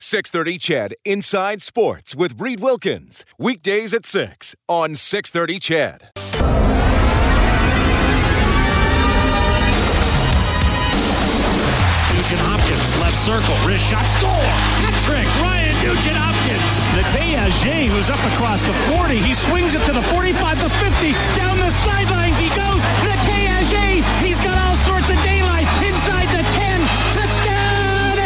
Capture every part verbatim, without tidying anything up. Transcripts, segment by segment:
six thirty C H E D Inside Sports with Reed Wilkins. Weekdays at six on six thirty C H E D. Nugent Hopkins, left circle, wrist shot, score! Hat trick, Ryan Nugent Hopkins. Nataya Jay, who's up across the forty, he swings it to the forty-five, the fifty, down the sidelines he goes. Nataya Jay, he's got all sorts of daylight inside the ten.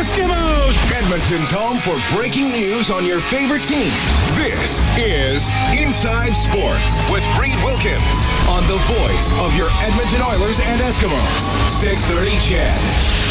Eskimos! Edmonton's home for breaking news on your favorite teams. This is Inside Sports with Reed Wilkins on the voice of your Edmonton Oilers and Eskimos. six thirty C H E D.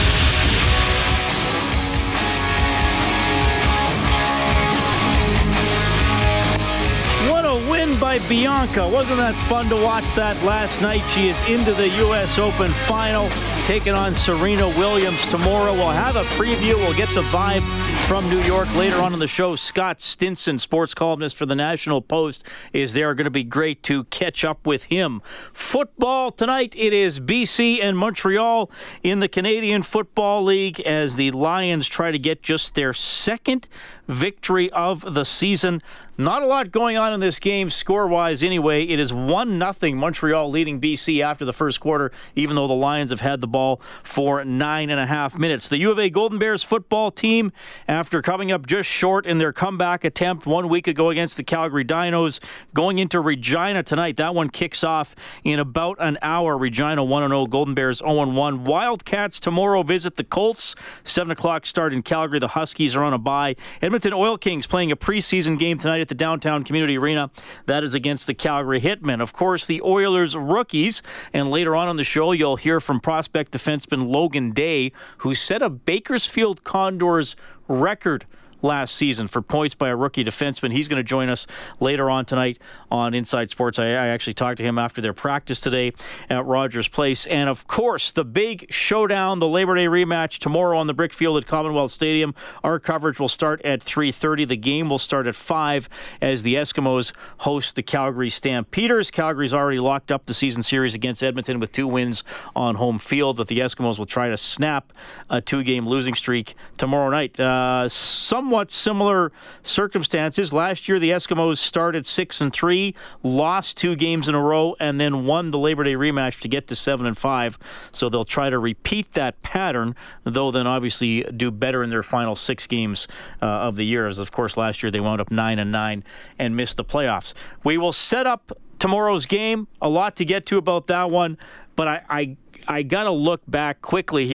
What a win by Bianca. Wasn't that fun to watch that last night? She is into the U S Open final, taking on Serena Williams tomorrow. We'll have a preview. We'll get the vibe from New York later on in the show. Scott Stinson, sports columnist for the National Post, is there. Going to be great to catch up with him. Football tonight, it is B C and Montreal in the Canadian Football League as the Lions try to get just their second victory of the season. Not a lot going on in this game score-wise anyway. It is one nothing Montreal leading B C after the first quarter, even though the Lions have had the ball for nine and a half minutes. The U of A Golden Bears football team, after coming up just short in their comeback attempt one week ago against the Calgary Dinos, going into Regina tonight. That one kicks off in about an hour. Regina one and oh, Golden Bears oh and one. Wildcats tomorrow visit the Colts. seven o'clock start in Calgary. The Huskies are on a bye. Edmonton Oil Kings playing a preseason game tonight at the Downtown Community Arena. That is against the Calgary Hitmen. Of course, the Oilers rookies, and later on in the show, you'll hear from prospect defenseman Logan Day, who set a Bakersfield Condors record last season for points by a rookie defenseman. He's going to join us later on tonight on Inside Sports. I, I actually talked to him after their practice today at Rogers Place. And, of course, the big showdown, the Labor Day rematch tomorrow on the brick field at Commonwealth Stadium. Our coverage will start at three thirty. The game will start at five as the Eskimos host the Calgary Stampeders. Calgary's already locked up the season series against Edmonton with two wins on home field, but the Eskimos will try to snap a two-game losing streak tomorrow night. Uh, some Somewhat similar circumstances. Last year, the Eskimos started six and three, lost two games in a row, and then won the Labor Day rematch to get to seven and five. So they'll try to repeat that pattern, though then obviously do better in their final six games uh, of the year. As of course, last year they wound up nine and nine and missed the playoffs. We will set up tomorrow's game. A lot to get to about that one, but I I, I gotta look back quickly here.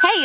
Hey,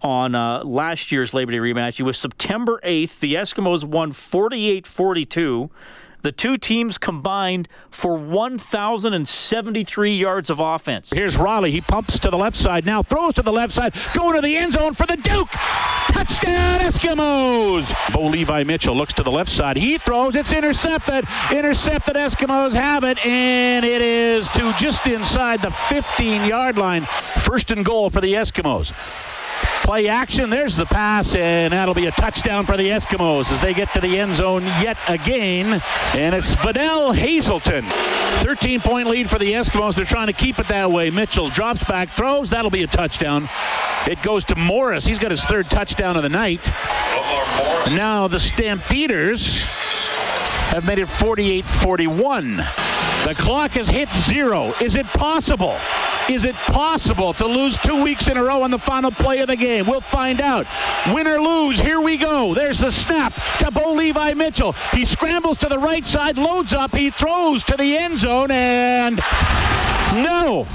On uh, last year's Labor Day rematch. It was September eighth. The Eskimos won forty-eight forty-two. The two teams combined for one thousand seventy-three yards of offense. Here's Riley. He pumps to the left side now. Throws to the left side. Going to the end zone for the Duke. Touchdown, Eskimos! Bo Levi Mitchell looks to the left side. He throws. It's intercepted. Intercepted. Eskimos have it. And it is to just inside the fifteen-yard line. First and goal for the Eskimos. Play action, there's the pass, and that'll be a touchdown for the Eskimos as they get to the end zone yet again. And it's Vidal Hazelton. thirteen-point lead for the Eskimos. They're trying to keep it that way. Mitchell drops back, throws. That'll be a touchdown. It goes to Morris. He's got his third touchdown of the night. Now the Stampeders have made it forty-eight forty-one. The clock has hit zero. Is it possible? Is it possible to lose two weeks in a row on the final play of the game? We'll find out. Win or lose, here we go. There's the snap to Bo Levi Mitchell. He scrambles to the right side, loads up, he throws to the end zone, and no.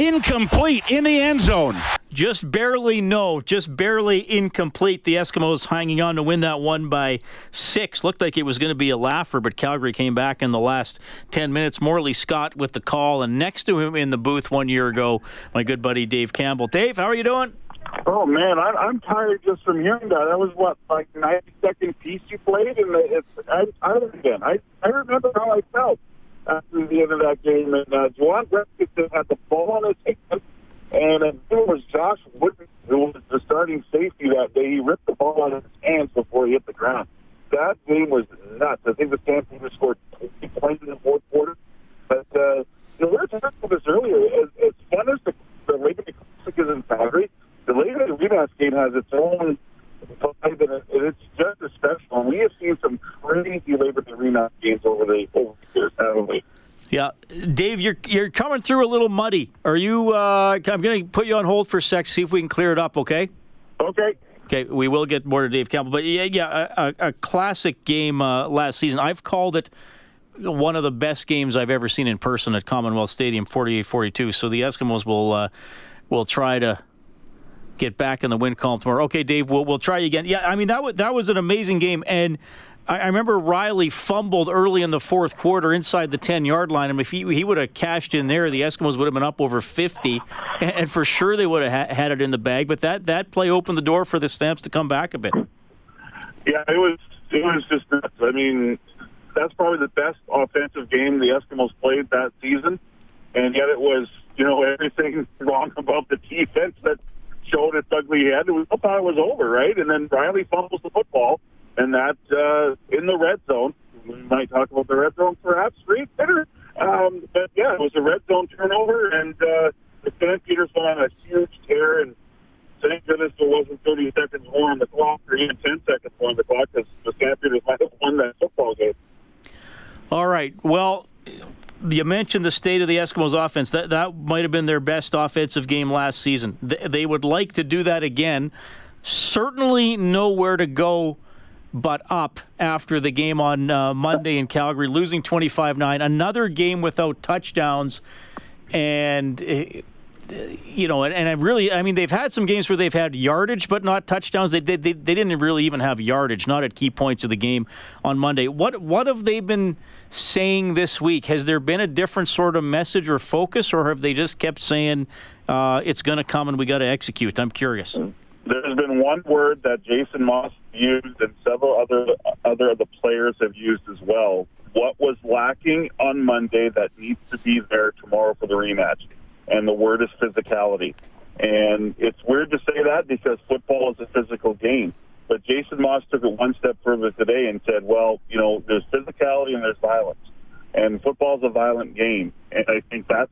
Incomplete in the end zone. Just barely no, just barely incomplete. The Eskimos hanging on to win that one by six. Looked like it was going to be a laugher, but Calgary came back in the last ten minutes. Morley Scott with the call, and next to him in the booth one year ago, my good buddy Dave Campbell. Dave, how are you doing? Oh, man, I, I'm tired just from hearing that. That was, what, like ninety-second piece you played? And it's I, I, again, I, I remember how I felt after the end of that game. And uh, Juwan Reskis had the ball on his hand. And it was Josh Woodman, who was the starting safety that day. He ripped the ball out of his hands before he hit the ground. That game was nuts. I think the Stampeders scored twenty points in the fourth quarter. But uh, you know, we were talking about this earlier. As, as fun as the, the Labor Day Classic is in Calgary, the Labor Day Rematch game has its own vibe, and it's just as special. And we have seen some crazy Labor Day Rematch games over the over the years, haven't we? Yeah, Dave, you're you're coming through a little muddy. Are you? Uh, I'm going to put you on hold for a sec. See if we can clear it up. Okay. Okay. Okay. We will get more to Dave Campbell, but yeah, yeah, a, a classic game uh, last season. I've called it one of the best games I've ever seen in person at Commonwealth Stadium, forty-eight forty-two. So the Eskimos will uh, will try to get back in the win column tomorrow. Okay, Dave, we'll we'll try again. Yeah, I mean that was that was an amazing game. And I remember Riley fumbled early in the fourth quarter inside the ten-yard line. I mean, if he, he would have cashed in there, the Eskimos would have been up over fifty, and for sure they would have had it in the bag. But that, that play opened the door for the Stamps to come back a bit. Yeah, it was it was just nuts. I mean, that's probably the best offensive game the Eskimos played that season, and yet it was, you know, everything wrong about the defense that showed its ugly head. It was, I thought it was over, right? And then Riley fumbles the football. And that uh, in the red zone, we might talk about the red zone perhaps later. Um, but yeah, it was a red zone turnover, and uh, the Stampeders went on a huge tear. And thank goodness there wasn't thirty seconds more on the clock, or even ten seconds more on the clock, because the Stampeders might have won that football game. All right. Well, you mentioned the state of the Eskimos' offense. That that might have been their best offensive game last season. They, they would like to do that again. Certainly, nowhere to go but up after the game on uh, Monday in Calgary, losing twenty-five nine. Another game without touchdowns. And, uh, you know, and, and I really, I mean, they've had some games where they've had yardage but not touchdowns. They, they, they didn't really even have yardage, not at key points of the game on Monday. What, what have they been saying this week? Has there been a different sort of message or focus, or have they just kept saying uh, it's going to come and we got to execute? I'm curious. There's been one word that Jason Maas used, and several other other of the players have used as well. What was lacking on Monday that needs to be there tomorrow for the rematch? And the word is physicality. And it's weird to say that because football is a physical game. But Jason Maas took it one step further today and said, well, you know, there's physicality and there's violence. And football is a violent game. And I think that's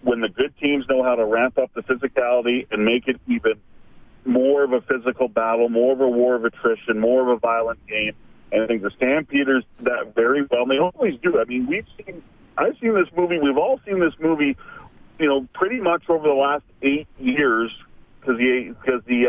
when the good teams know how to ramp up the physicality and make it even more of a physical battle, more of a war of attrition, more of a violent game. And I think the Stampeders did that very well. And they always do. I mean, we've seen, I've seen this movie, we've all seen this movie, you know, pretty much over the last eight years because the, because the,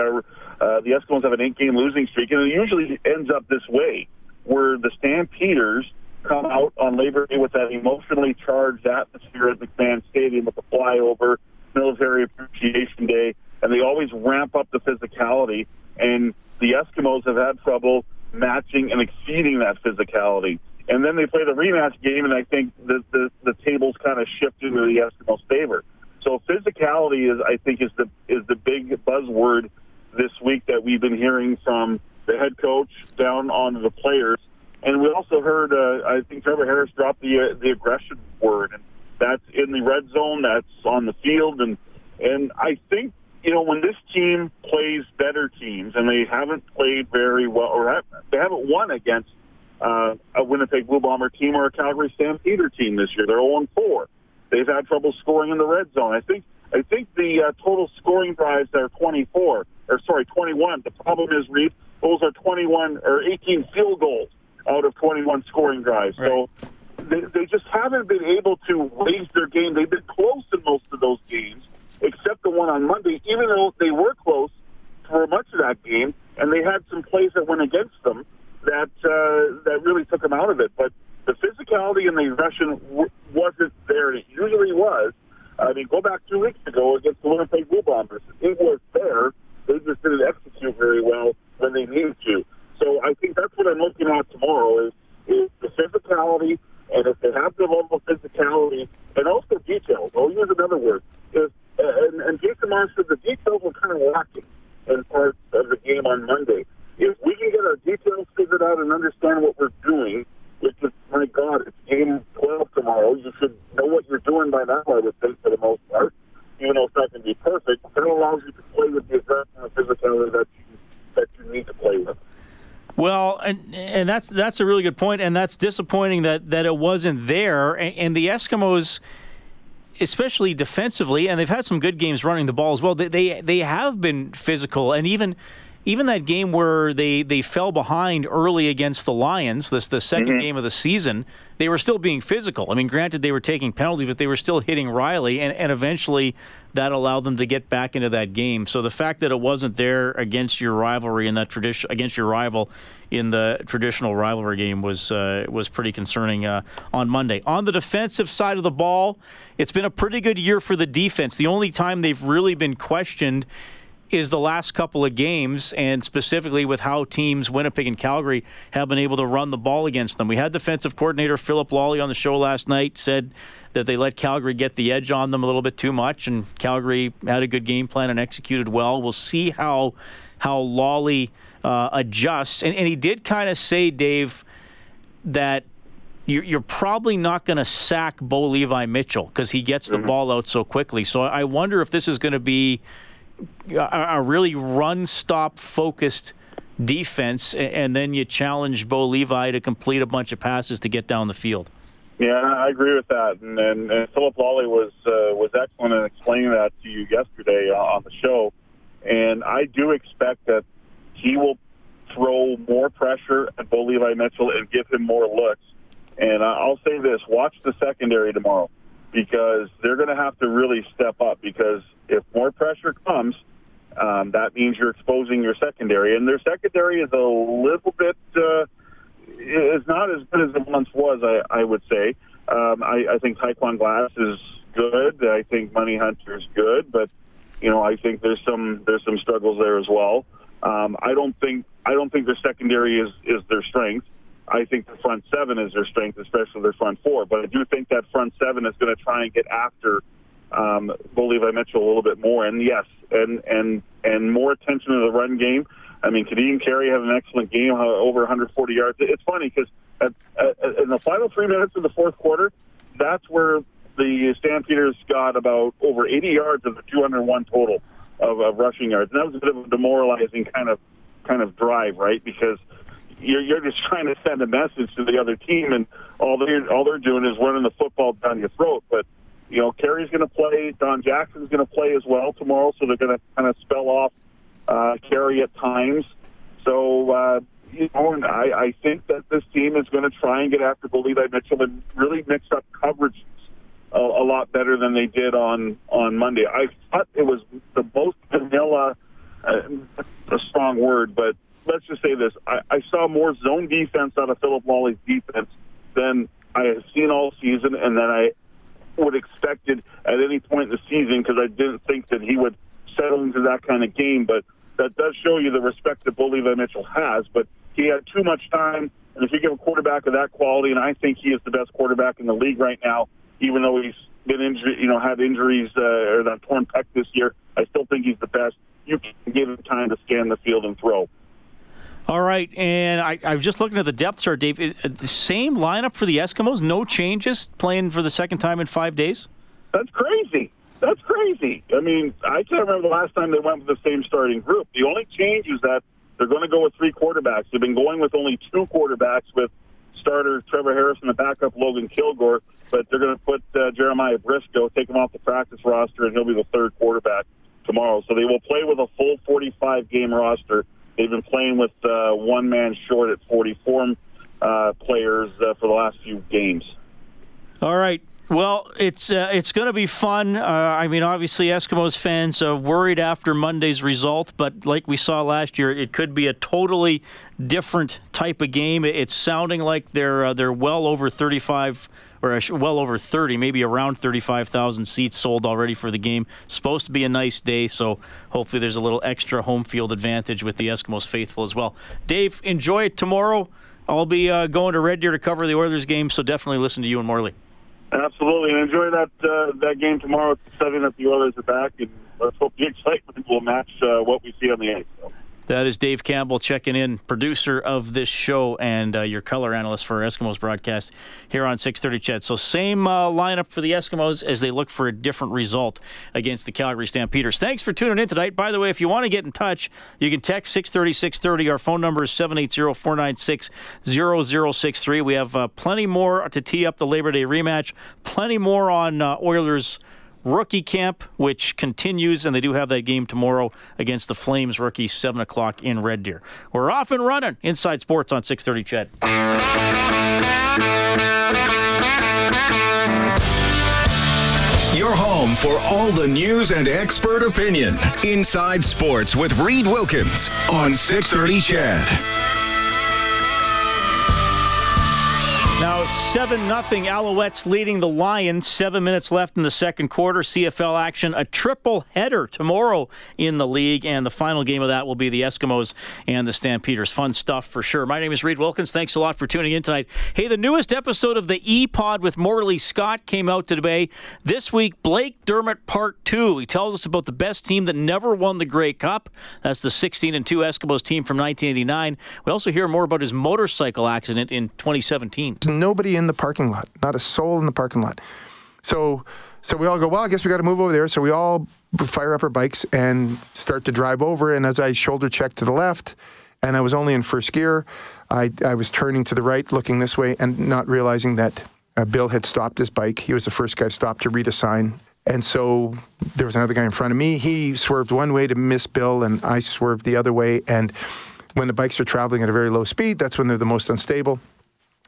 uh, uh, the Eskimos have an eight-game losing streak. And it usually ends up this way, where the Stampeders come out on Labor Day with that emotionally charged atmosphere at McMahon Stadium with the flyover, Military Appreciation Day, and they always ramp up the physicality, and the Eskimos have had trouble matching and exceeding that physicality. And then they play the rematch game, and I think the the, the tables kind of shift into the Eskimos' favor. So physicality is, I think, is the is the big buzzword this week that we've been hearing from the head coach down on the players. And we also heard, uh, I think Trevor Harris dropped the uh, the aggression word, and that's in the red zone, that's on the field, and and I think, you know, when this team plays better teams, and they haven't played very well, or they haven't won against uh, a Winnipeg Blue Bomber team or a Calgary Stampeder team this year. They're oh and four. They've had trouble scoring in the red zone. I think I think the uh, total scoring drives are twenty-four, or sorry, twenty-one. The problem is, Reed, those are twenty-one or eighteen field goals out of twenty-one scoring drives. Right. So they, they just haven't been able to raise their game. They've been close in most of those games. except the one on Monday, even though they were close for much of that game, and they had some plays that went against them that uh, that really took them out of it. But the physicality in the Russian w- wasn't there. It usually was. I mean, go back two weeks ago against the Winnipeg Blue Bombers. It was there. They just didn't execute very well when they needed to. So I think that's what I'm looking at tomorrow is, is the physicality, and if they have the level of physicality, and also details. I'll use another word. If, and, and Jason Maas said the details were kind of lacking in parts of the game on Monday. If we can get our details figured out and understand what we're doing, which is, my God, it's game twelve tomorrow. You should know what you're doing by now, I would think, for the most part, even though it's not going to be perfect. That allows you to play with the aggression and the physicality that you, that you need to play with. Well, and and that's that's a really good point, and that's disappointing that, that it wasn't there. And, and the Eskimos, especially defensively, and they've had some good games running the ball as well, they they, they have been physical. And even even that game where they, they fell behind early against the Lions, this the second mm-hmm. game of the season, they were still being physical. I mean, granted, they were taking penalties, but they were still hitting Riley, and, and eventually that allowed them to get back into that game. So the fact that it wasn't there against your rivalry in that tradition, against your rival in the traditional rivalry game was uh, was pretty concerning uh, on Monday. On the defensive side of the ball, it's been a pretty good year for the defense. The only time they've really been questioned is the last couple of games, and specifically with how teams Winnipeg and Calgary have been able to run the ball against them. We had defensive coordinator Philip Lawley on the show last night, said that they let Calgary get the edge on them a little bit too much, and Calgary had a good game plan and executed well. We'll see how how Lawley uh, adjusts. And, and he did kind of say, Dave, that you're, you're probably not going to sack Bo Levi Mitchell because he gets the mm-hmm. ball out so quickly. So I wonder if this is going to be a really run-stop focused defense, and then you challenge Bo Levi to complete a bunch of passes to get down the field. Yeah, I agree with that. And, and, and Philip Lawley was uh, was excellent in explaining that to you yesterday on the show. And I do expect that he will throw more pressure at Bo Levi Mitchell and give him more looks. And I'll say this, watch the secondary tomorrow, because they're going to have to really step up, because if more pressure comes, um, that means you're exposing your secondary. And their secondary is a little bit uh, is not as good as it once was, I, I would say. Um, I, I think Tyquan Glass is good. I think Money Hunter is good. But, you know, I think there's some there's some struggles there as well. Um, I don't think I don't think their secondary is, is their strength. I think the front seven is their strength, especially their front four. But I do think that front seven is going to try and get after um, Bo Levi Mitchell a little bit more. And, yes, and and and more attention to the run game. I mean, Kadeem Carey had an excellent game, uh, over one hundred forty yards. It's funny because in the final three minutes of the fourth quarter, that's where the Stampeders got about over eighty yards of the two hundred one total of, of rushing yards. And that was a bit of a demoralizing kind of, kind of drive, right, because – You're, you're just trying to send a message to the other team, and all they're, all they're doing is running the football down your throat. But, you know, Carey's going to play. Don Jackson's going to play as well tomorrow, so they're going to kind of spell off uh, Carey at times. So, uh, you know, and I, I think that this team is going to try and get after Bo Levi Mitchell and really mix up coverage a, a lot better than they did on, on Monday. I thought it was the most vanilla, uh, a strong word, but let's just say this. I, I saw more zone defense out of Philip Lawley's defense than I have seen all season, and than I would expected at any point in the season, because I didn't think that he would settle into that kind of game. But that does show you the respect that Bo Levi Mitchell has. But he had too much time, and if you give a quarterback of that quality, and I think he is the best quarterback in the league right now, even though he's been injured, you know, had injuries uh, or that torn pec this year, I still think he's the best. You can give him time to scan the field and throw. All right, and I, I was just looking at the depth chart, Dave. It, the same lineup for the Eskimos, no changes, playing for the second time in five days? That's crazy. That's crazy. I mean, I can't remember the last time they went with the same starting group. The only change is that they're going to go with three quarterbacks. They've been going with only two quarterbacks, with starter Trevor Harris and the backup Logan Kilgore, but they're going to put uh, Jeremiah Briscoe, take him off the practice roster, and he'll be the third quarterback tomorrow. So they will play with a full forty-five game roster. They've been playing with uh, one man short at forty-four uh, players uh, for the last few games. All right. Well, it's uh, it's going to be fun. Uh, I mean, obviously, Eskimos fans are worried after Monday's result, but like we saw last year, it could be a totally different type of game. It's sounding like they're uh, they're well over thirty-five or well over thirty, maybe around thirty-five thousand seats sold already for the game. Supposed to be a nice day, so hopefully there's a little extra home field advantage with the Eskimos faithful as well. Dave, enjoy it tomorrow. I'll be uh, going to Red Deer to cover the Oilers game, so definitely listen to you and Morley. Absolutely, and enjoy that uh, that game tomorrow at seven that the Oilers are back, and let's hope the excitement will match uh, what we see on the ice. So. That is Dave Campbell checking in, producer of this show and uh, your color analyst for Eskimos broadcast here on six thirty C H E D. So same uh, lineup for the Eskimos as they look for a different result against the Calgary Stampeders. Thanks for tuning in tonight. By the way, if you want to get in touch, you can text six thirty, six thirty. Our phone number is seven eight zero, four nine six, zero zero six three. We have uh, plenty more to tee up the Labor Day rematch, plenty more on uh, Oilers rookie camp, which continues, and they do have that game tomorrow against the Flames rookies, seven o'clock in Red Deer. We're off and running. Inside Sports on six thirty C H E D. Your home for all the news and expert opinion. Inside Sports with Reed Wilkins on six thirty C H E D. Now, seven nothing Alouettes leading the Lions. Seven minutes left in the second quarter. C F L action, a triple header tomorrow in the league, and the final game of that will be the Eskimos and the Stampeders. Fun stuff for sure. My name is Reed Wilkins. Thanks a lot for tuning in tonight. Hey, the newest episode of the E-Pod with Morley Scott came out today. This week, Blake Dermott Part two. He tells us about the best team that never won the Grey Cup. That's the sixteen and two Eskimos team from nineteen eighty-nine. We also hear more about his motorcycle accident in twenty seventeen. Nobody in the parking lot, not a soul in the parking lot. So so we all go, well, I guess we got to move over there. So we all fire up our bikes and start to drive over. And as I shoulder checked to the left, and I was only in first gear, I, I was turning to the right, looking this way, and not realizing that uh, Bill had stopped his bike. He was the first guy stopped to read a sign. And so there was another guy in front of me. He swerved one way to miss Bill, and I swerved the other way. And when the bikes are traveling at a very low speed, that's when they're the most unstable.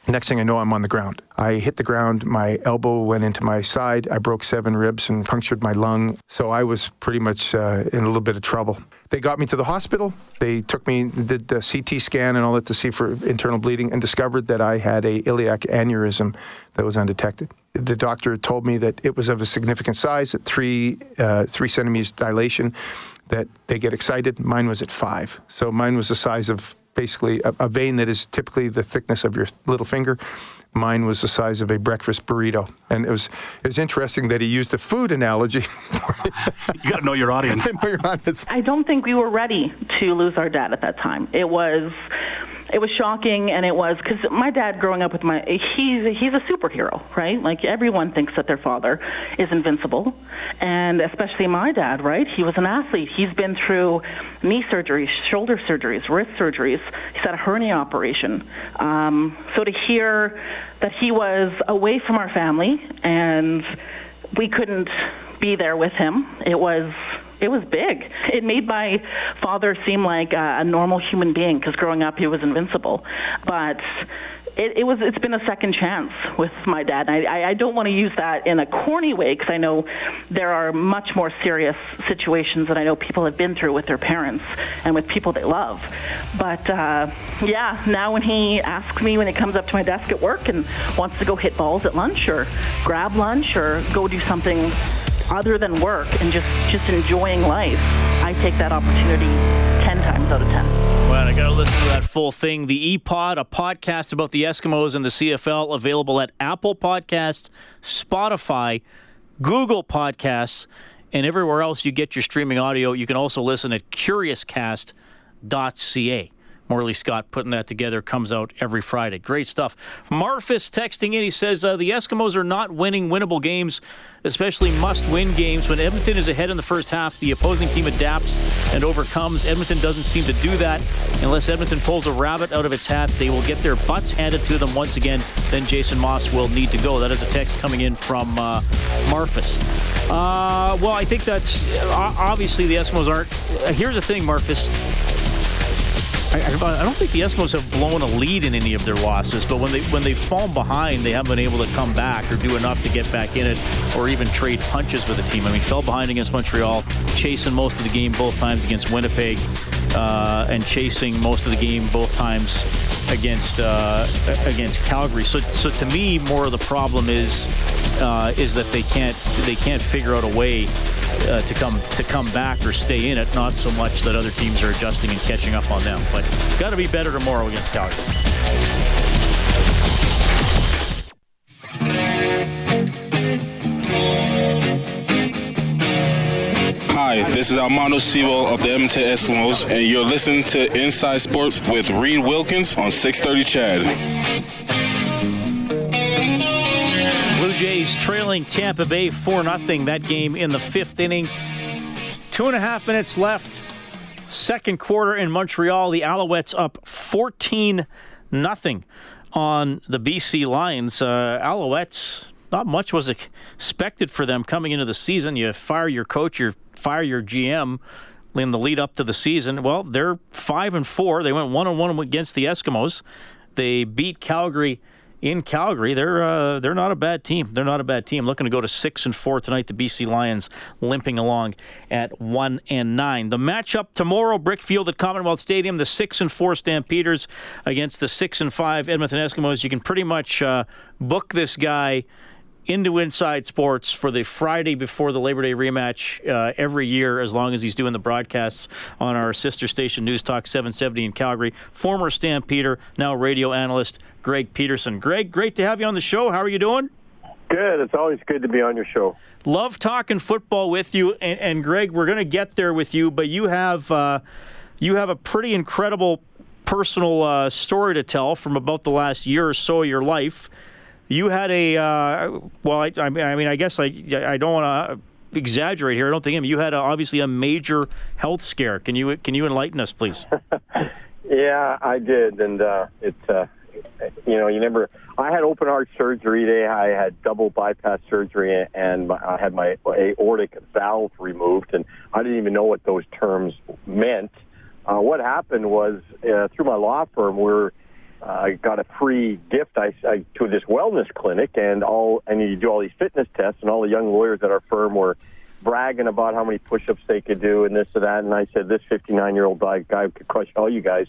Next thing I know, I'm on the ground. I hit the ground. My elbow went into my side. I broke seven ribs and punctured my lung. So I was pretty much uh, in a little bit of trouble. They got me to the hospital. They took me, did the C T scan and all that to see for internal bleeding, and discovered that I had a iliac aneurysm that was undetected. The doctor told me that it was of a significant size, at three, uh, three centimeters dilation, that they get excited. Mine was at five. So mine was the size of basically a, a vein that is typically the thickness of your little finger. Mine was the size of a breakfast burrito. And it was it was interesting that he used a food analogy. You got to know your audience. I know your audience. I don't think we were ready to lose our dad at that time. It was... It was shocking, and it was because my dad, growing up with my, he's he's a superhero, right? Like everyone thinks that their father is invincible, and especially my dad, right? He was an athlete. He's been through knee surgeries, shoulder surgeries, wrist surgeries. He's had a hernia operation. Um, so to hear that he was away from our family and we couldn't be there with him, it was. It was big. It made my father seem like a normal human being because growing up he was invincible. But it, it was, it's been a second chance with my dad. And I, I don't want to use that in a corny way because I know there are much more serious situations that I know people have been through with their parents and with people they love. But uh, yeah, now when he asks me when he comes up to my desk at work and wants to go hit balls at lunch or grab lunch or go do something other than work and just, just enjoying life, I take that opportunity ten times out of ten. Well, I got to listen to that full thing. The E-Pod, a podcast about the Eskimos and the C F L, available at Apple Podcasts, Spotify, Google Podcasts, and everywhere else you get your streaming audio. You can also listen at curious cast dot c a. Morley Scott putting that together, comes out every Friday. Great stuff. Marfus texting in. He says, uh, the Eskimos are not winning winnable games, especially must-win games. When Edmonton is ahead in the first half, the opposing team adapts and overcomes. Edmonton doesn't seem to do that. Unless Edmonton pulls a rabbit out of its hat, they will get their butts handed to them once again. Then Jason Maas will need to go. That is a text coming in from uh, Marfus. Uh, well, I think that's... Uh, obviously, the Eskimos aren't... Uh, here's the thing, Marfus. I, I don't think the Eskimos have blown a lead in any of their losses, but when they when they fall behind, they haven't been able to come back or do enough to get back in it or even trade punches with a team. I mean, fell behind against Montreal, chasing most of the game both times against Winnipeg, uh, and chasing most of the game both times against uh, against Calgary. So, so to me, more of the problem is uh, is that they can't they can't figure out a way uh, to come to come back or stay in it. Not so much that other teams are adjusting and catching up on them, but got to be better tomorrow against Calgary. Hi, this is Armando Sewell of the Edmonton Eskimos, and you're listening to Inside Sports with Reed Wilkins on six thirty C H E D. Blue Jays trailing Tampa Bay four nothing. That game in the fifth inning. Two and a half minutes left. Second quarter in Montreal. The Alouettes up fourteen nothing on the B C Lions. Uh, Alouettes, not much was expected for them coming into the season. You fire your coach, you fire your G M in the lead up to the season. Well, they're five and four. They went one on one against the Eskimos. They beat Calgary in Calgary. They're uh, they're not a bad team. They're not a bad team. Looking to go to six and four tonight. The B C Lions limping along at one and nine. The matchup tomorrow, Brickfield at Commonwealth Stadium. The six and four Stampeders against the six and five Edmonton Eskimos. You can pretty much uh, book this guy into Inside Sports for the Friday before the Labor Day rematch uh, every year, as long as he's doing the broadcasts on our sister station, News Talk seven seventy in Calgary. Former Stampeder, now radio analyst, Greg Peterson. Greg, great to have you on the show. How are you doing? Good. It's always good to be on your show. Love talking football with you. And, and Greg, we're going to get there with you, but you have uh, you have a pretty incredible personal uh, story to tell from about the last year or so of your life. You had a, uh, well, I, I mean, I guess I, I don't want to exaggerate here. I don't think I mean, you had a, obviously a major health scare. Can you can you enlighten us, please? Yeah, I did, and uh, it, uh, you know, you never. I had open heart surgery today. I had double bypass surgery, and my, I had my aortic valve removed, and I didn't even know what those terms meant. Uh, what happened was uh, through my law firm, we we're I uh, got a free gift I, I, to this wellness clinic, and all and you do all these fitness tests, and all the young lawyers at our firm were bragging about how many push-ups they could do and this and that, and I said, this fifty-nine-year-old guy could crush all you guys.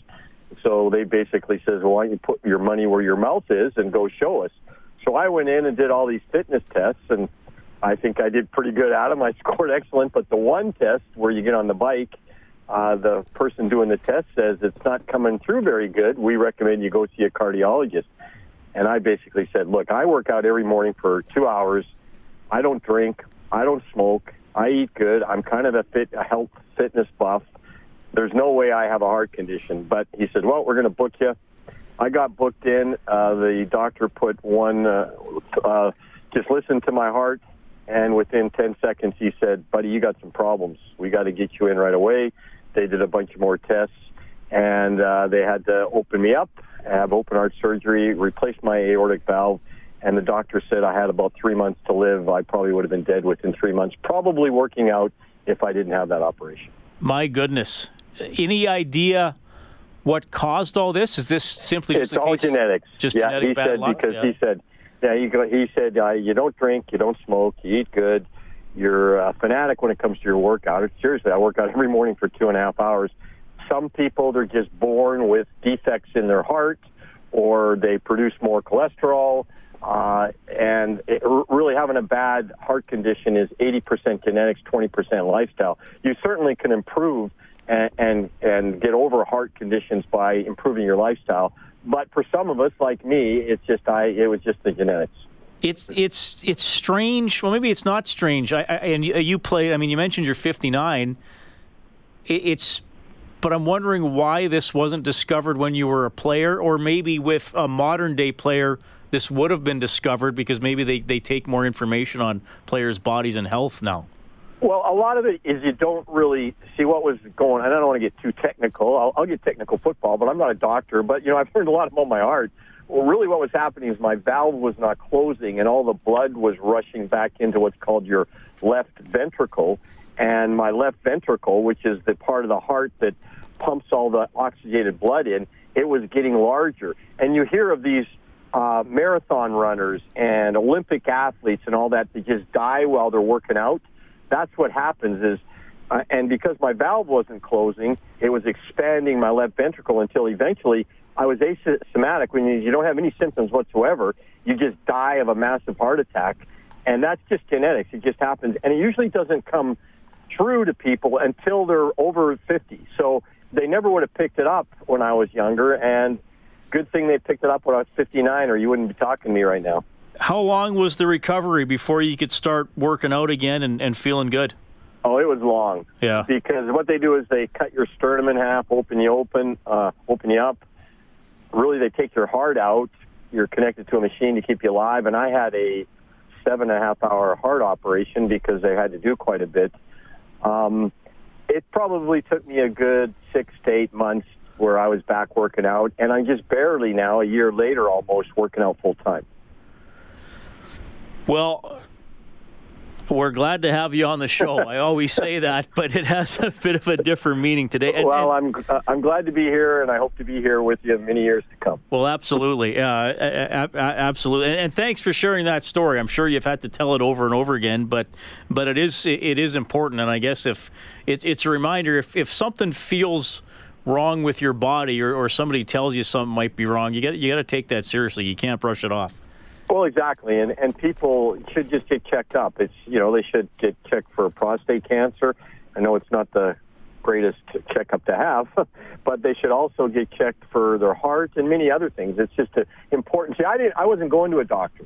So they basically says, well, why don't you put your money where your mouth is and go show us? So I went in and did all these fitness tests, and I think I did pretty good at them. I scored excellent, but the one test where you get on the bike, Uh, the person doing the test says it's not coming through very good. We recommend you go see a cardiologist. And I basically said, look, I work out every morning for two hours. I don't drink. I don't smoke. I eat good. I'm kind of a fit, a health fitness buff. There's no way I have a heart condition. But he said, well, we're going to book you. I got booked in. Uh, the doctor put one, uh, uh, just listen to my heart. And within ten seconds, he said, buddy, you got some problems. We got to get you in right away. They did a bunch more tests, and uh, they had to open me up, have open heart surgery, replace my aortic valve, and the doctor said I had about three months to live. I probably would have been dead within three months, probably working out if I didn't have that operation. My goodness. Any idea what caused all this? Is this simply just it's all case? genetics? Just yeah, genetic he bad said luck? Because yeah. he said, yeah, he, go, he said uh, you don't drink, you don't smoke, you eat good. You're a fanatic when it comes to your workout. Seriously, I work out every morning for two and a half hours. Some people, they're just born with defects in their heart, or they produce more cholesterol. Uh, and it, really having a bad heart condition is eighty percent genetics, twenty percent lifestyle. You certainly can improve and, and, and get over heart conditions by improving your lifestyle. But for some of us, like me, it's just I. It was just the genetics. It's it's it's strange. Well, maybe it's not strange. I, I and you played. I mean, you mentioned you're fifty-nine. It, it's, but I'm wondering why this wasn't discovered when you were a player, or maybe with a modern day player, this would have been discovered because maybe they, they take more information on players' bodies and health now. Well, a lot of it is you don't really see what was going on. And I don't want to get too technical. I'll, I'll get technical football, but I'm not a doctor. But you know, I've learned a lot about my heart. Well, really what was happening is my valve was not closing, and all the blood was rushing back into what's called your left ventricle. And my left ventricle, which is the part of the heart that pumps all the oxygenated blood in, it was getting larger. And you hear of these uh, marathon runners and Olympic athletes and all that, they just die while they're working out. That's what happens is, uh, and because my valve wasn't closing, it was expanding my left ventricle until eventually I was asymptomatic, when you don't have any symptoms whatsoever. You just die of a massive heart attack, and that's just genetics. It just happens, and it usually doesn't come through to people until they're over fifty. So they never would have picked it up when I was younger, and good thing they picked it up when I was fifty-nine, or you wouldn't be talking to me right now. How long was the recovery before you could start working out again and, and feeling good? Oh, it was long. Yeah. Because what they do is they cut your sternum in half, open you open, uh, open you up. Really, they take your heart out. You're connected to a machine to keep you alive. And I had a seven and a half hour heart operation because they had to do quite a bit. Um, it probably took me a good six to eight months where I was back working out. And I'm just barely now, a year later almost, working out full time. Well, we're glad to have you on the show. I always say that, but it has a bit of a different meaning today. And, well, and, I'm uh, I'm glad to be here, and I hope to be here with you many years to come. Well, absolutely, uh, absolutely, and, and thanks for sharing that story. I'm sure you've had to tell it over and over again, but but it is it is important, and I guess if it's it's a reminder, if if something feels wrong with your body, or, or somebody tells you something might be wrong, you got you got to take that seriously. You can't brush it off. Well, exactly, and and people should just get checked up. It's, you know, they should get checked for prostate cancer. I know it's not the greatest checkup to have, but they should also get checked for their heart and many other things. It's just important. See, I didn't, I wasn't going to a doctor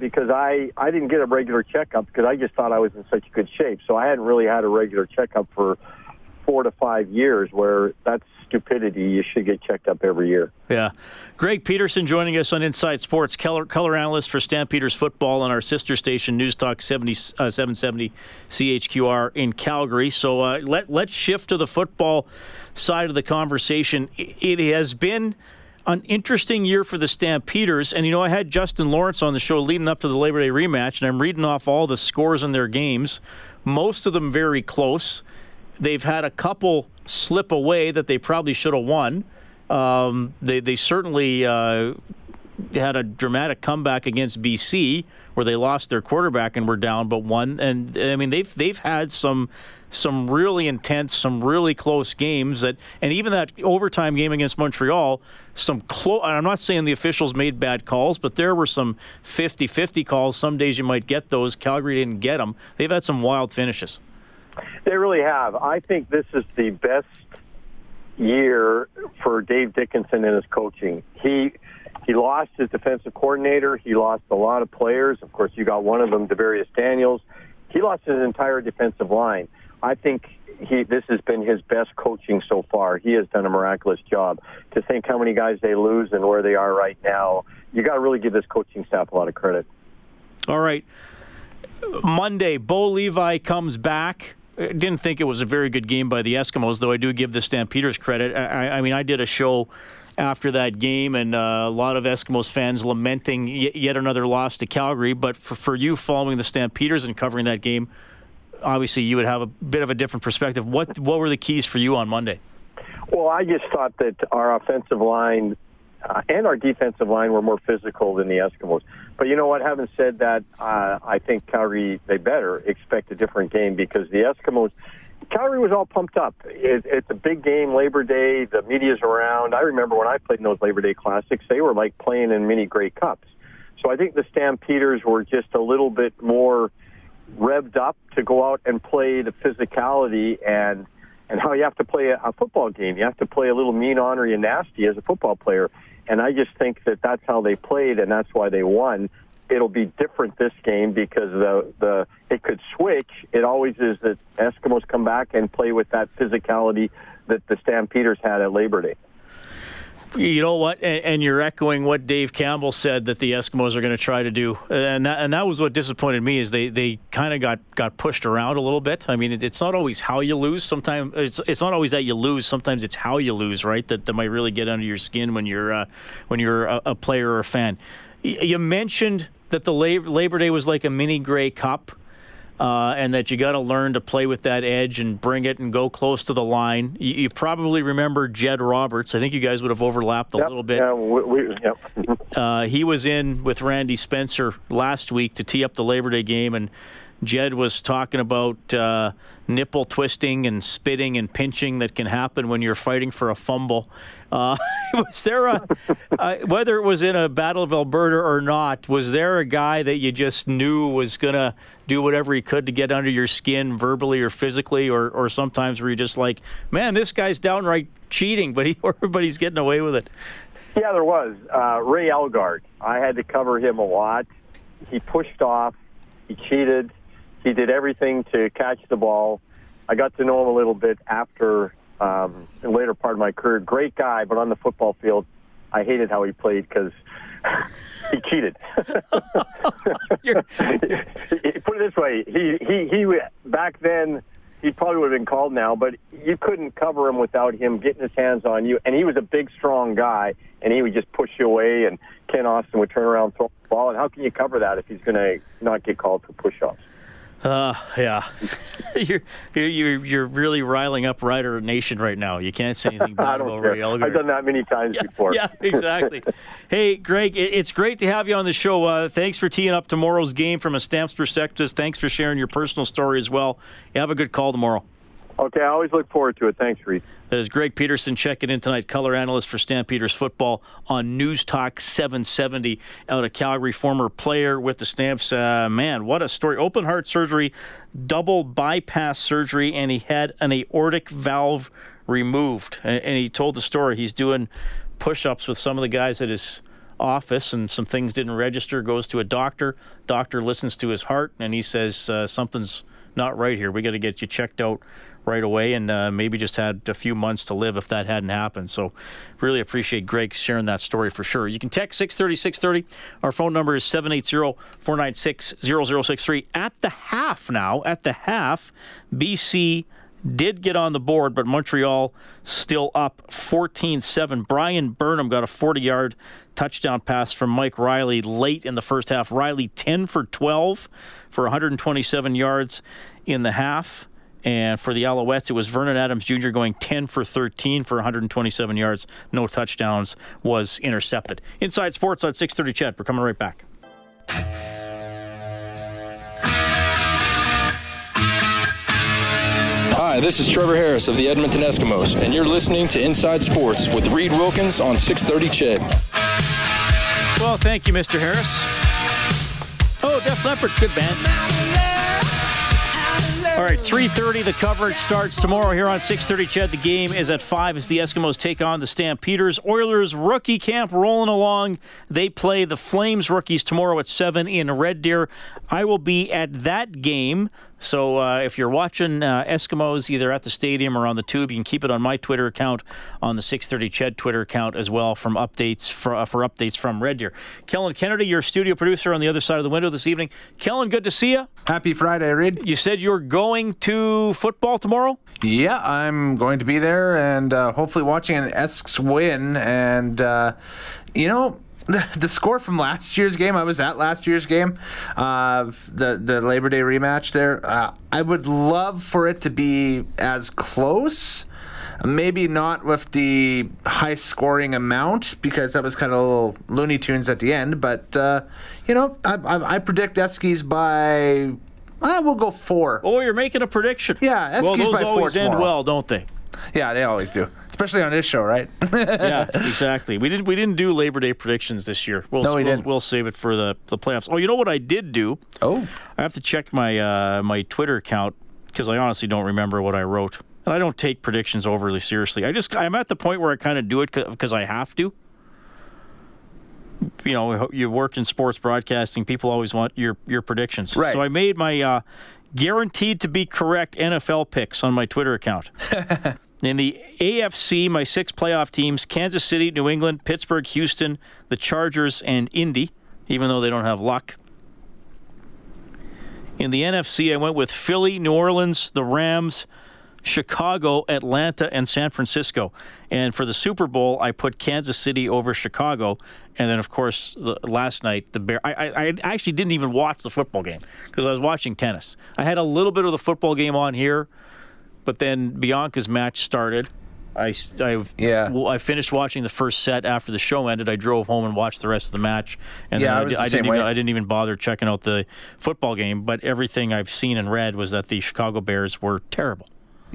because I I didn't get a regular checkup because I just thought I was in such good shape. So I hadn't really had a regular checkup for four to five years. Where that's stupidity. You should get checked up every year. Yeah. Greg Peterson joining us on Inside Sports, color, color analyst for Stampeders football on our sister station, News Talk seventy, uh, seven seventy C H Q R in Calgary. So uh, let, let's shift to the football side of the conversation. It, it has been an interesting year for the Stampeders. And, you know, I had Justin Lawrence on the show leading up to the Labor Day rematch, and I'm reading off all the scores in their games, most of them very close. They've had a couple slip away that they probably should have won. Um, they they certainly uh, had a dramatic comeback against B C where they lost their quarterback and were down but won. And I mean they've they've had some some really intense, some really close games that, and even that overtime game against Montreal, some close. I'm not saying the officials made bad calls, but there were some fifty-fifty calls. Some days you might get those. Calgary didn't get them. They've had some wild finishes. They really have. I think this is the best year for Dave Dickinson and his coaching. He he lost his defensive coordinator. He lost a lot of players. Of course, you got one of them, Devarius Daniels. He lost his entire defensive line. I think he this has been his best coaching so far. He has done a miraculous job. To think how many guys they lose and where they are right now, you got to really give this coaching staff a lot of credit. All right. Monday, Bo Levi comes back. I didn't think it was a very good game by the Eskimos, though I do give the Stampeders credit. I, I mean, I did a show after that game, and uh, a lot of Eskimos fans lamenting yet another loss to Calgary. But for, for you following the Stampeders and covering that game, obviously you would have a bit of a different perspective. What what were the keys for you on Monday? Well, I just thought that our offensive line uh, and our defensive line were more physical than the Eskimos. But you know what? Having said that, uh, I think Calgary, they better expect a different game because the Eskimos, Calgary was all pumped up. It, it's a big game, Labor Day. The media's around. I remember when I played in those Labor Day Classics, they were like playing in mini Grey Cups. So I think the Stampeders were just a little bit more revved up to go out and play the physicality and and how you have to play a, a football game. You have to play a little mean, ornery, and nasty as a football player. And I just think that that's how they played, and that's why they won. It'll be different this game because the the it could switch. It always is that Eskimos come back and play with that physicality that the Stampeders had at Labor Day. You know what? And, and you're echoing what Dave Campbell said that the Eskimos are going to try to do. And that, and that was what disappointed me is they, they kind of got, got pushed around a little bit. I mean, it, it's not always how you lose. Sometimes it's it's not always that you lose. Sometimes it's how you lose, right? That that might really get under your skin when you're uh, when you're a, a player or a fan. You mentioned that the Labor Day was like a mini Grey Cup. uh, and that you got to learn to play with that edge and bring it and go close to the line. You, you probably remember Jed Roberts. I think you guys would have overlapped a yep, little bit. Yeah, we, we, yep. uh, he was in with Randy Spencer last week to tee up the Labor Day game, and Jed was talking about uh, nipple twisting and spitting and pinching that can happen when you're fighting for a fumble. Uh, was there a, uh, whether it was in a Battle of Alberta or not, was there a guy that you just knew was going to do whatever he could to get under your skin verbally or physically, or, or sometimes where you're just like, man, this guy's downright cheating, but, he, but he's getting away with it? Yeah, there was. Uh, Ray Elgard. I had to cover him a lot. He pushed off. He cheated. He did everything to catch the ball. I got to know him a little bit after um, the later part of my career. Great guy, but on the football field, I hated how he played because he cheated. You're... Put it this way, he, he, he back then, he probably would have been called now, but you couldn't cover him without him getting his hands on you. And he was a big, strong guy, and he would just push you away, and Ken Austin would turn around and throw the ball. And how can you cover that if he's going to not get called for push-ups? Uh, yeah, you're, you're you're really riling up Rider Nation right now. You can't say anything bad about Ray Elgard. I've done that many times yeah, before. Yeah, exactly. Hey, Greg, it, it's great to have you on the show. Uh, thanks for teeing up tomorrow's game from a Stamps perspective. Thanks for sharing your personal story as well. You have a good call tomorrow. Okay, I always look forward to it. Thanks, Reed. That is Greg Peterson checking in tonight, color analyst for Stampeders football on News Talk seven seventy out of Calgary. Former player with the Stamps. Uh, man, what a story. Open heart surgery, double bypass surgery, and he had an aortic valve removed. And, and he told the story. He's doing push-ups with some of the guys at his office, and some things didn't register. Goes to a doctor. Doctor listens to his heart, and he says, uh, something's not right here. We got to get you checked out right away, and uh, maybe just had a few months to live if that hadn't happened. So really appreciate Greg sharing that story for sure. You can text six thirty, six thirty. Our phone number is seven eight zero, four nine six, zero zero six three. At the half now, at the half, B C did get on the board, but Montreal still up fourteen seven. Brian Burnham got a forty-yard touchdown pass from Mike Riley late in the first half. Riley ten for twelve for one hundred twenty-seven yards in the half. And for the Alouettes, it was Vernon Adams Junior going ten for thirteen for one hundred twenty-seven yards. No touchdowns, was intercepted. Inside Sports on six thirty C H E D. We're coming right back. Hi, this is Trevor Harris of the Edmonton Eskimos, and you're listening to Inside Sports with Reed Wilkins on six thirty C H E D. Well, thank you, Mister Harris. Oh, Def Leppard, good band. All right, three thirty, the coverage starts tomorrow here on six thirty C H E D. The game is at five as the Eskimos take on the Stampeders. Oilers rookie camp rolling along. They play the Flames rookies tomorrow at seven in Red Deer. I will be at that game. So uh, if you're watching uh, Eskimos either at the stadium or on the tube, you can keep it on my Twitter account, on the six thirty C H E D Twitter account as well, from updates for, uh, for updates from Red Deer. Kellen Kennedy, your studio producer on the other side of the window this evening. Kellen, good to see you. Happy Friday, Reed. You said you were going to football tomorrow? Yeah, I'm going to be there and uh, hopefully watching an Esks win. And, uh, you know, The, the score from last year's game, I was at last year's game, uh, the, the Labor Day rematch there, uh, I would love for it to be as close, maybe not with the high-scoring amount, because that was kind of a little Looney Tunes at the end, but, uh, you know, I, I, I predict Eskies by, uh, we'll go four. Oh, you're making a prediction. Yeah, Eskies well, by four. Well, those always end well, don't they? Yeah, they always do, especially on this show, right? Yeah, exactly. We didn't we didn't do Labor Day predictions this year. We'll, no, we we'll, didn't. We'll save it for the, the playoffs. Oh, you know what I did do? Oh, I have to check my uh, my Twitter account because I honestly don't remember what I wrote, and I don't take predictions overly seriously. I just I'm at the point where I kind of do it because I have to. You know, you work in sports broadcasting; people always want your your predictions. Right. So I made my uh, guaranteed to be correct N F L picks on my Twitter account. In the A F C, my six playoff teams, Kansas City, New England, Pittsburgh, Houston, the Chargers, and Indy, even though they don't have luck. In the N F C, I went with Philly, New Orleans, the Rams, Chicago, Atlanta, and San Francisco. And for the Super Bowl, I put Kansas City over Chicago. And then, of course, the, last night, the Bears. I, I, I actually didn't even watch the football game because I was watching tennis. I had a little bit of the football game on here, but then Bianca's match started. I, I, yeah. I finished watching the first set after the show ended. I drove home and watched the rest of the match. And yeah, then I, I, was the I, didn't even, I didn't even bother checking out the football game. But everything I've seen and read was that the Chicago Bears were terrible.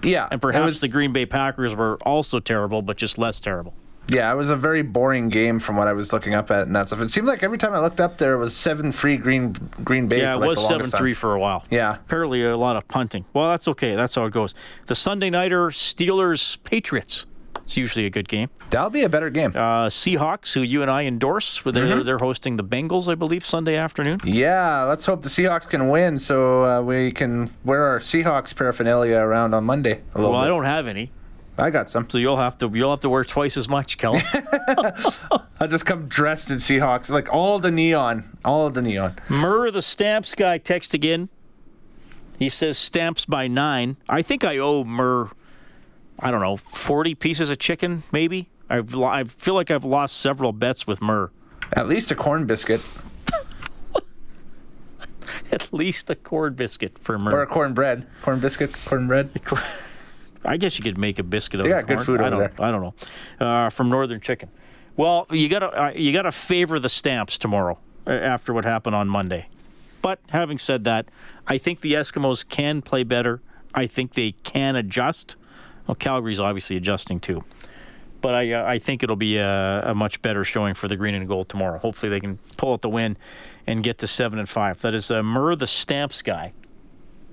Yeah. And perhaps was, the Green Bay Packers were also terrible, but just less terrible. Yeah, it was a very boring game from what I was looking up at and that stuff. It seemed like every time I looked up there, it was seven three Green Green Bay. Yeah, for like it was seven three for a while. Yeah. Apparently a lot of punting. Well, that's okay. That's how it goes. The Sunday nighter, Steelers-Patriots. It's usually a good game. That'll be a better game. Uh, Seahawks, who you and I endorse, they're, mm-hmm. they're hosting the Bengals, I believe, Sunday afternoon. Yeah, let's hope the Seahawks can win so uh, we can wear our Seahawks paraphernalia around on Monday a little well, bit. Well, I don't have any. I got some. So you'll have to you'll have to wear twice as much, Kellen. I'll just come dressed in Seahawks, like all the neon, all of the neon. Murr, the Stamps guy, text again. He says Stamps by nine. I think I owe Murr, I don't know, forty pieces of chicken, maybe? I've lo- I feel like I've lost several bets with Murr. At least a corn biscuit. At least a corn biscuit for Murr. Or a corn bread. Corn biscuit, corn bread. I guess you could make a biscuit out of corn. They got good food over there. I don't know. Uh, from Northern Chicken. Well, you gotta uh, you gotta favor the Stamps tomorrow uh, after what happened on Monday. But having said that, I think the Eskimos can play better. I think they can adjust. Well, Calgary's obviously adjusting too. But I uh, I think it'll be a, a much better showing for the green and gold tomorrow. Hopefully they can pull out the win and get to seven and five. That is uh, Murr, the Stamps guy,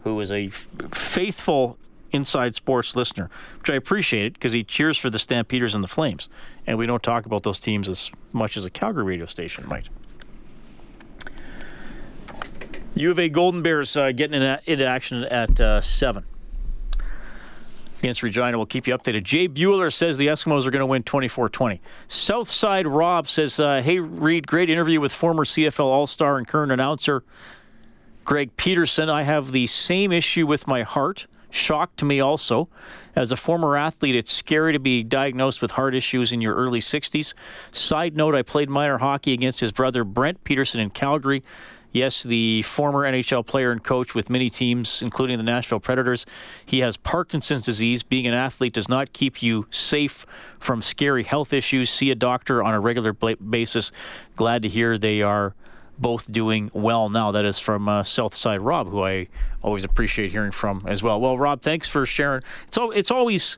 who is a f- faithful Inside Sports listener, which I appreciate it because he cheers for the Stampeders and the Flames. And we don't talk about those teams as much as a Calgary radio station might. U of A Golden Bears uh, getting in, in action at uh, seven. Against Regina, we'll keep you updated. Jay Bueller says the Eskimos are going to win twenty-four twenty. Southside Rob says, uh, hey, Reed, great interview with former C F L All-Star and current announcer Greg Peterson. I have the same issue with my heart. Shock to me also. As a former athlete, it's scary to be diagnosed with heart issues in your early sixties. Side note, I played minor hockey against his brother Brent Peterson in Calgary. Yes, the former N H L player and coach with many teams, including the Nashville Predators. He has Parkinson's disease. Being an athlete does not keep you safe from scary health issues. See a doctor on a regular basis. Glad to hear they are both doing well now. That is from uh, Southside Rob, who I always appreciate hearing from as well. Well, Rob, thanks for sharing. So it's, it's always,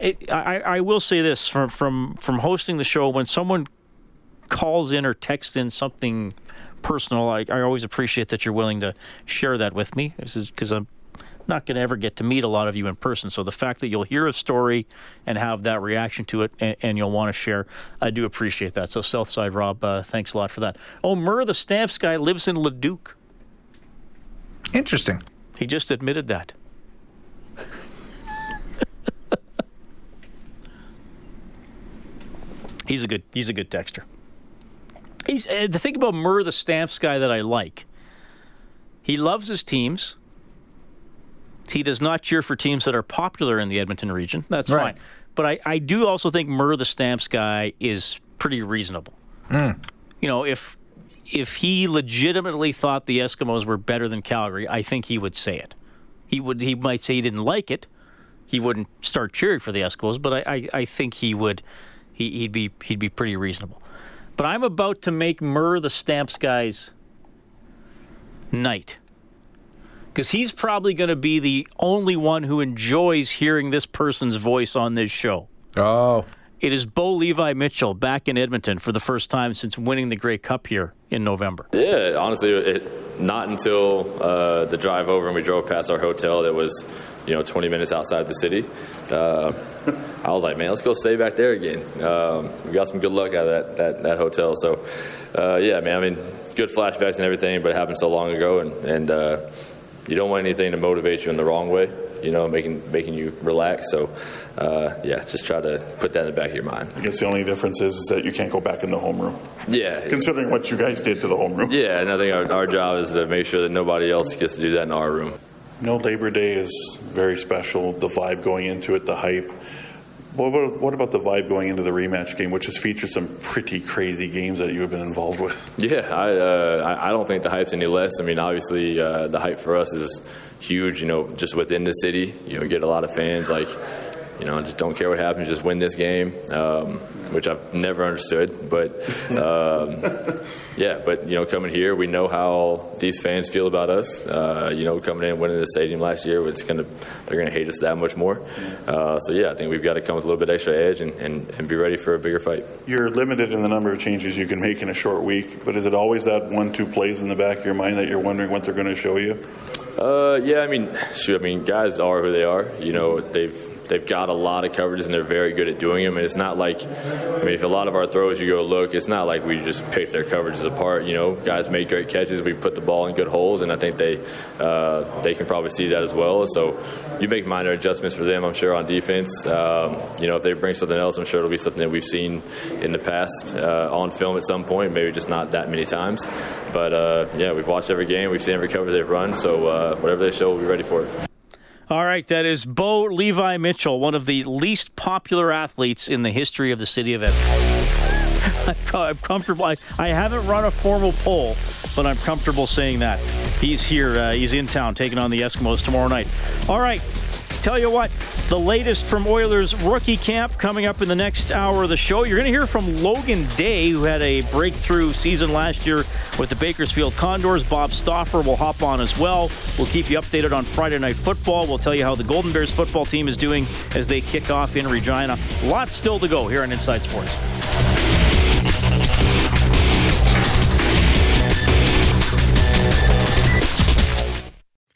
it, I, I will say this from, from from hosting the show, when someone calls in or texts in something personal, I, I always appreciate that you're willing to share that with me. This is because I'm not going to ever get to meet a lot of you in person. So the fact that you'll hear a story and have that reaction to it and, and you'll want to share, I do appreciate that. So Southside Rob, uh, thanks a lot for that. Oh, Murr, the Stamps guy, lives in Leduc. Interesting. He just admitted that. he's a good he's a good texter. He's, uh, the thing about Murr, the Stamps guy that I like, he loves his teams. He does not cheer for teams that are popular in the Edmonton region. That's right. Fine. But I, I do also think Murr, the Stamps guy, is pretty reasonable. Mm. You know, if if he legitimately thought the Eskimos were better than Calgary, I think he would say it. He would. He might say he didn't like it. He wouldn't start cheering for the Eskimos, but I, I, I think he would. He, he'd be he'd be pretty reasonable. But I'm about to make Murr, the Stamps guy's night. Because he's probably going to be the only one who enjoys hearing this person's voice on this show. Oh. It is Bo Levi Mitchell back in Edmonton for the first time since winning the Grey Cup here in November. Yeah, honestly, it, not until uh, the drive over and we drove past our hotel that was, you know, twenty minutes outside the city. Uh, I was like, man, let's go stay back there again. Um, we got some good luck out of that, that, that hotel. So, uh, yeah, man, I mean, good flashbacks and everything, but it happened so long ago, and, and uh you don't want anything to motivate you in the wrong way, you know, making making you relax. So, uh, yeah, just try to put that in the back of your mind. I guess the only difference is, is that you can't go back in the homeroom. Yeah. Considering what you guys did to the homeroom. Yeah, and I think our, our job is to make sure that nobody else gets to do that in our room. You know, Labor Day is very special, the vibe going into it, the hype. What about, what about the vibe going into the rematch game, which has featured some pretty crazy games that you have been involved with? Yeah, I uh, I don't think the hype's any less. I mean, obviously, uh, the hype for us is huge, you know, just within the city. You know, we get a lot of fans, like, you know, just don't care what happens, just win this game, um, which I've never understood. But, um, yeah, but, you know, coming here, we know how these fans feel about us. Uh, you know, coming in, winning the stadium last year, it's gonna, they're going to hate us that much more. Uh, so, yeah, I think we've got to come with a little bit extra edge and, and, and be ready for a bigger fight. You're limited in the number of changes you can make in a short week, but is it always that one, two plays in the back of your mind that you're wondering what they're going to show you? Uh, yeah, I mean, shoot, I mean, guys are who they are. You know, they've... They've got a lot of coverages, and they're very good at doing them. And it's not like, I mean, if a lot of our throws you go look, it's not like we just pick their coverages apart. You know, guys made great catches. We put the ball in good holes, and I think they uh, they can probably see that as well. So you make minor adjustments for them, I'm sure, on defense. Um, you know, if they bring something else, I'm sure it'll be something that we've seen in the past uh, on film at some point, maybe just not that many times. But, uh, yeah, we've watched every game. We've seen every coverage they've run. So uh, whatever they show, we'll be ready for it. All right, that is Bo Levi Mitchell, one of the least popular athletes in the history of the city of Edmonton. I'm comfortable. I, I haven't run a formal poll, but I'm comfortable saying that. He's here. Uh, he's in town taking on the Eskimos tomorrow night. All right, tell you what, the latest from Oilers rookie camp coming up in the next hour of the show. You're going to hear from Logan Day, who had a breakthrough season last year with the Bakersfield Condors. Bob Stauffer will hop on as well. We'll keep you updated on Friday Night Football. We'll tell you how the Golden Bears football team is doing as they kick off in Regina. Lots still to go here on Inside Sports.